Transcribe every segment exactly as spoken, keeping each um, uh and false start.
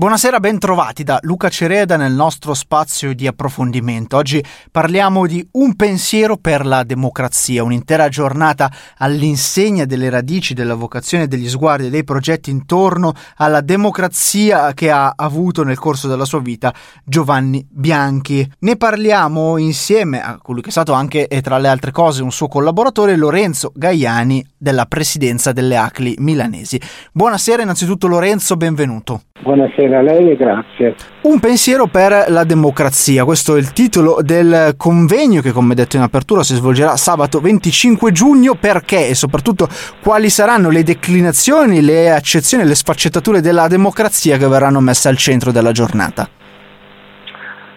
Buonasera, ben trovati da Luca Cereda nel nostro spazio di approfondimento. Oggi parliamo di un pensiero per la democrazia, un'intera giornata all'insegna delle radici, della vocazione, degli sguardi e dei progetti intorno alla democrazia che ha avuto nel corso della sua vita Giovanni Bianchi. Ne parliamo insieme a colui che è stato anche, e tra le altre cose, un suo collaboratore, Lorenzo Gaiani, della presidenza delle A C L I milanesi. Buonasera innanzitutto Lorenzo, benvenuto. Buonasera a lei e grazie. Un pensiero per la democrazia, questo è il titolo del convegno che, come detto in apertura, si svolgerà sabato venticinque giugno. Perché e soprattutto quali saranno le declinazioni, le accezioni, le sfaccettature della democrazia che verranno messe al centro della giornata?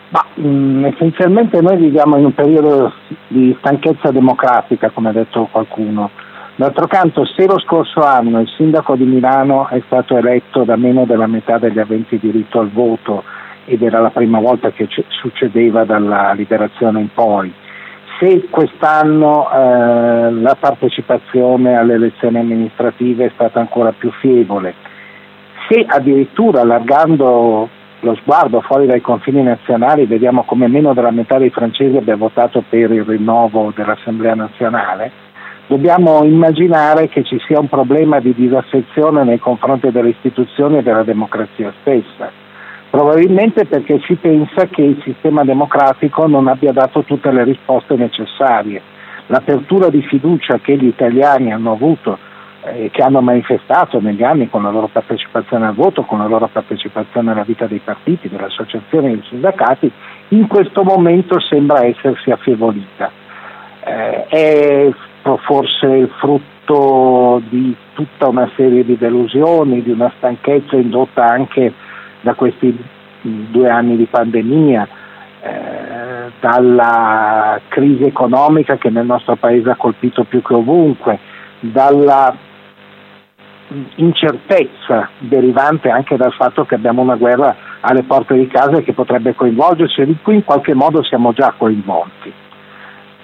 Ma, mh, essenzialmente noi viviamo in un periodo di stanchezza democratica, come ha detto qualcuno. D'altro canto, se lo scorso anno il sindaco di Milano è stato eletto da meno della metà degli aventi diritto al voto, ed era la prima volta che c- succedeva dalla liberazione in poi, se quest'anno eh, la partecipazione alle elezioni amministrative è stata ancora più fievole, se addirittura allargando lo sguardo fuori dai confini nazionali vediamo come meno della metà dei francesi abbia votato per il rinnovo dell'Assemblea nazionale, dobbiamo immaginare che ci sia un problema di disaffezione nei confronti delle istituzioni e della democrazia stessa, probabilmente perché si pensa che il sistema democratico non abbia dato tutte le risposte necessarie. L'apertura di fiducia che gli italiani hanno avuto e eh, che hanno manifestato negli anni con la loro partecipazione al voto, con la loro partecipazione alla vita dei partiti, delle associazioni e dei sindacati, in questo momento sembra essersi affievolita. Eh, è forse il frutto di tutta una serie di delusioni, di una stanchezza indotta anche da questi due anni di pandemia, eh, dalla crisi economica che nel nostro paese ha colpito più che ovunque, dalla incertezza derivante anche dal fatto che abbiamo una guerra alle porte di casa che potrebbe coinvolgerci, e di cui in qualche modo siamo già coinvolti.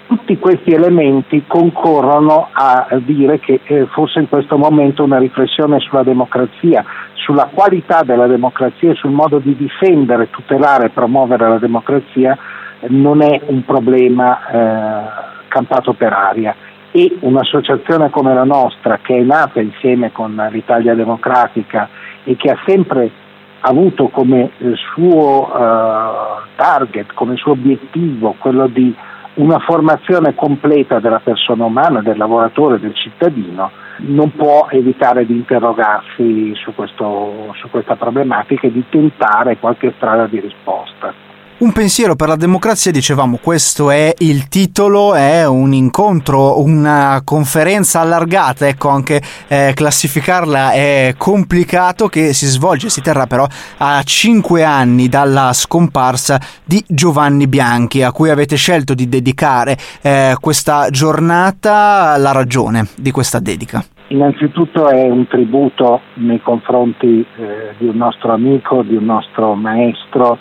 Tutti questi elementi concorrono a dire che eh, forse in questo momento una riflessione sulla democrazia, sulla qualità della democrazia e sul modo di difendere, tutelare e promuovere la democrazia eh, non è un problema eh, campato per aria, e un'associazione come la nostra, che è nata insieme con l'Italia Democratica e che ha sempre avuto come eh, suo eh, target, come suo obiettivo quello di una formazione completa della persona umana, del lavoratore, del cittadino, non può evitare di interrogarsi su, questo, su questa problematica e di tentare qualche strada di risposta. Un pensiero per la democrazia, dicevamo, questo è il titolo, è un incontro, una conferenza allargata, ecco, anche eh, classificarla è complicato, che si svolge, si terrà però a cinque anni dalla scomparsa di Giovanni Bianchi, a cui avete scelto di dedicare eh, questa giornata. La ragione di questa dedica? Innanzitutto è un tributo nei confronti eh, di un nostro amico, di un nostro maestro,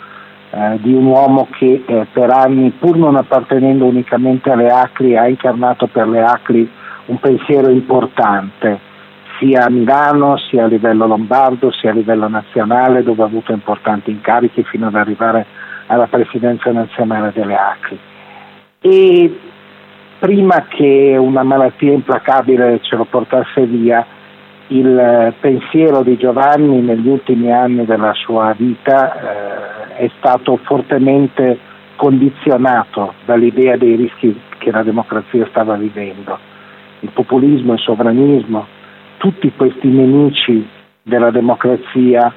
Eh, di un uomo che eh, per anni, pur non appartenendo unicamente alle A C L I, ha incarnato per le A C L I un pensiero importante, sia a Milano, sia a livello lombardo, sia a livello nazionale, dove ha avuto importanti incarichi fino ad arrivare alla presidenza nazionale delle A C L I. E prima che una malattia implacabile ce lo portasse via, il pensiero di Giovanni negli ultimi anni della sua vita eh, è stato fortemente condizionato dall'idea dei rischi che la democrazia stava vivendo. Il populismo, il sovranismo, tutti questi nemici della democrazia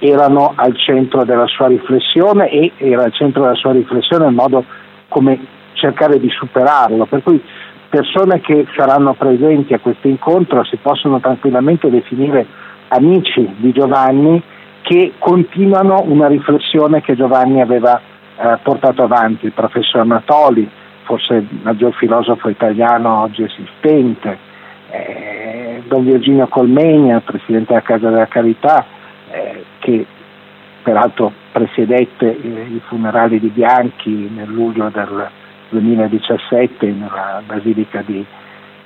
erano al centro della sua riflessione, e era al centro della sua riflessione il modo come cercare di superarlo, per cui persone che saranno presenti a questo incontro si possono tranquillamente definire amici di Giovanni, che continuano una riflessione che Giovanni aveva eh, portato avanti. Il professor Anatoli, forse il maggior filosofo italiano oggi esistente, eh, Don Virginio Colmegna, presidente della Casa della Carità, eh, che peraltro presiedette eh, i funerali di Bianchi nel luglio del duemiladiciassette nella basilica di,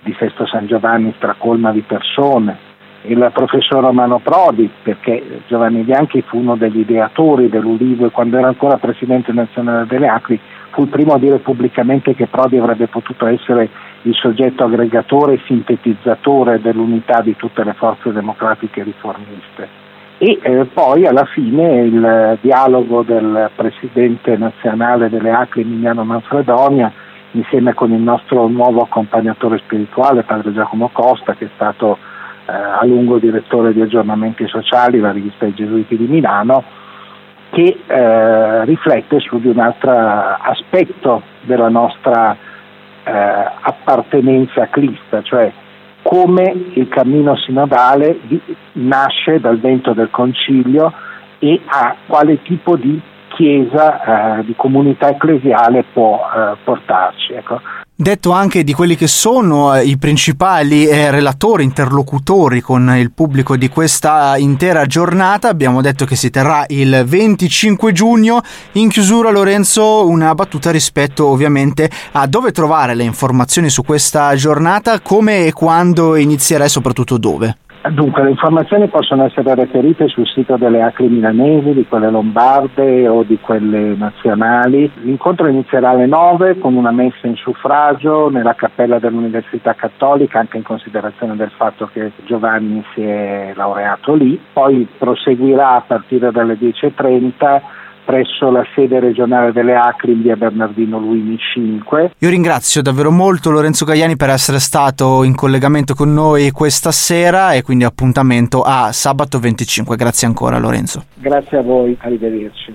di Sesto San Giovanni stracolma di persone, il professor Romano Prodi, perché Giovanni Bianchi fu uno degli ideatori dell'Ulivo e quando era ancora presidente nazionale delle A C L I fu il primo a dire pubblicamente che Prodi avrebbe potuto essere il soggetto aggregatore e sintetizzatore dell'unità di tutte le forze democratiche riformiste. E eh, poi alla fine il dialogo del presidente nazionale delle A C L I Emiliano Manfredonia insieme con il nostro nuovo accompagnatore spirituale, padre Giacomo Costa, che è stato eh, a lungo direttore di Aggiornamenti Sociali, la rivista dei Gesuiti di Milano, che eh, riflette su di un altro aspetto della nostra eh, appartenenza aclista, cioè come il cammino sinodale di, nasce dal vento del concilio e a quale tipo di chiesa, eh, di comunità ecclesiale può eh, portarci. Ecco. Detto anche di quelli che sono i principali eh, relatori, interlocutori con il pubblico di questa intera giornata, abbiamo detto che si terrà il venticinque giugno. In chiusura, Lorenzo, una battuta rispetto ovviamente a dove trovare le informazioni su questa giornata, come e quando inizierà e soprattutto dove. Dunque, le informazioni possono essere reperite sul sito delle A C L I milanesi, di quelle lombarde o di quelle nazionali. L'incontro inizierà alle nove con una messa in suffragio nella cappella dell'Università Cattolica, anche in considerazione del fatto che Giovanni si è laureato lì. Poi proseguirà a partire dalle dieci e trenta presso la sede regionale delle A C L I in via Bernardino Luini cinque. Io ringrazio davvero molto Lorenzo Gaiani per essere stato in collegamento con noi questa sera e quindi appuntamento a sabato venticinque. Grazie ancora Lorenzo. Grazie a voi, arrivederci.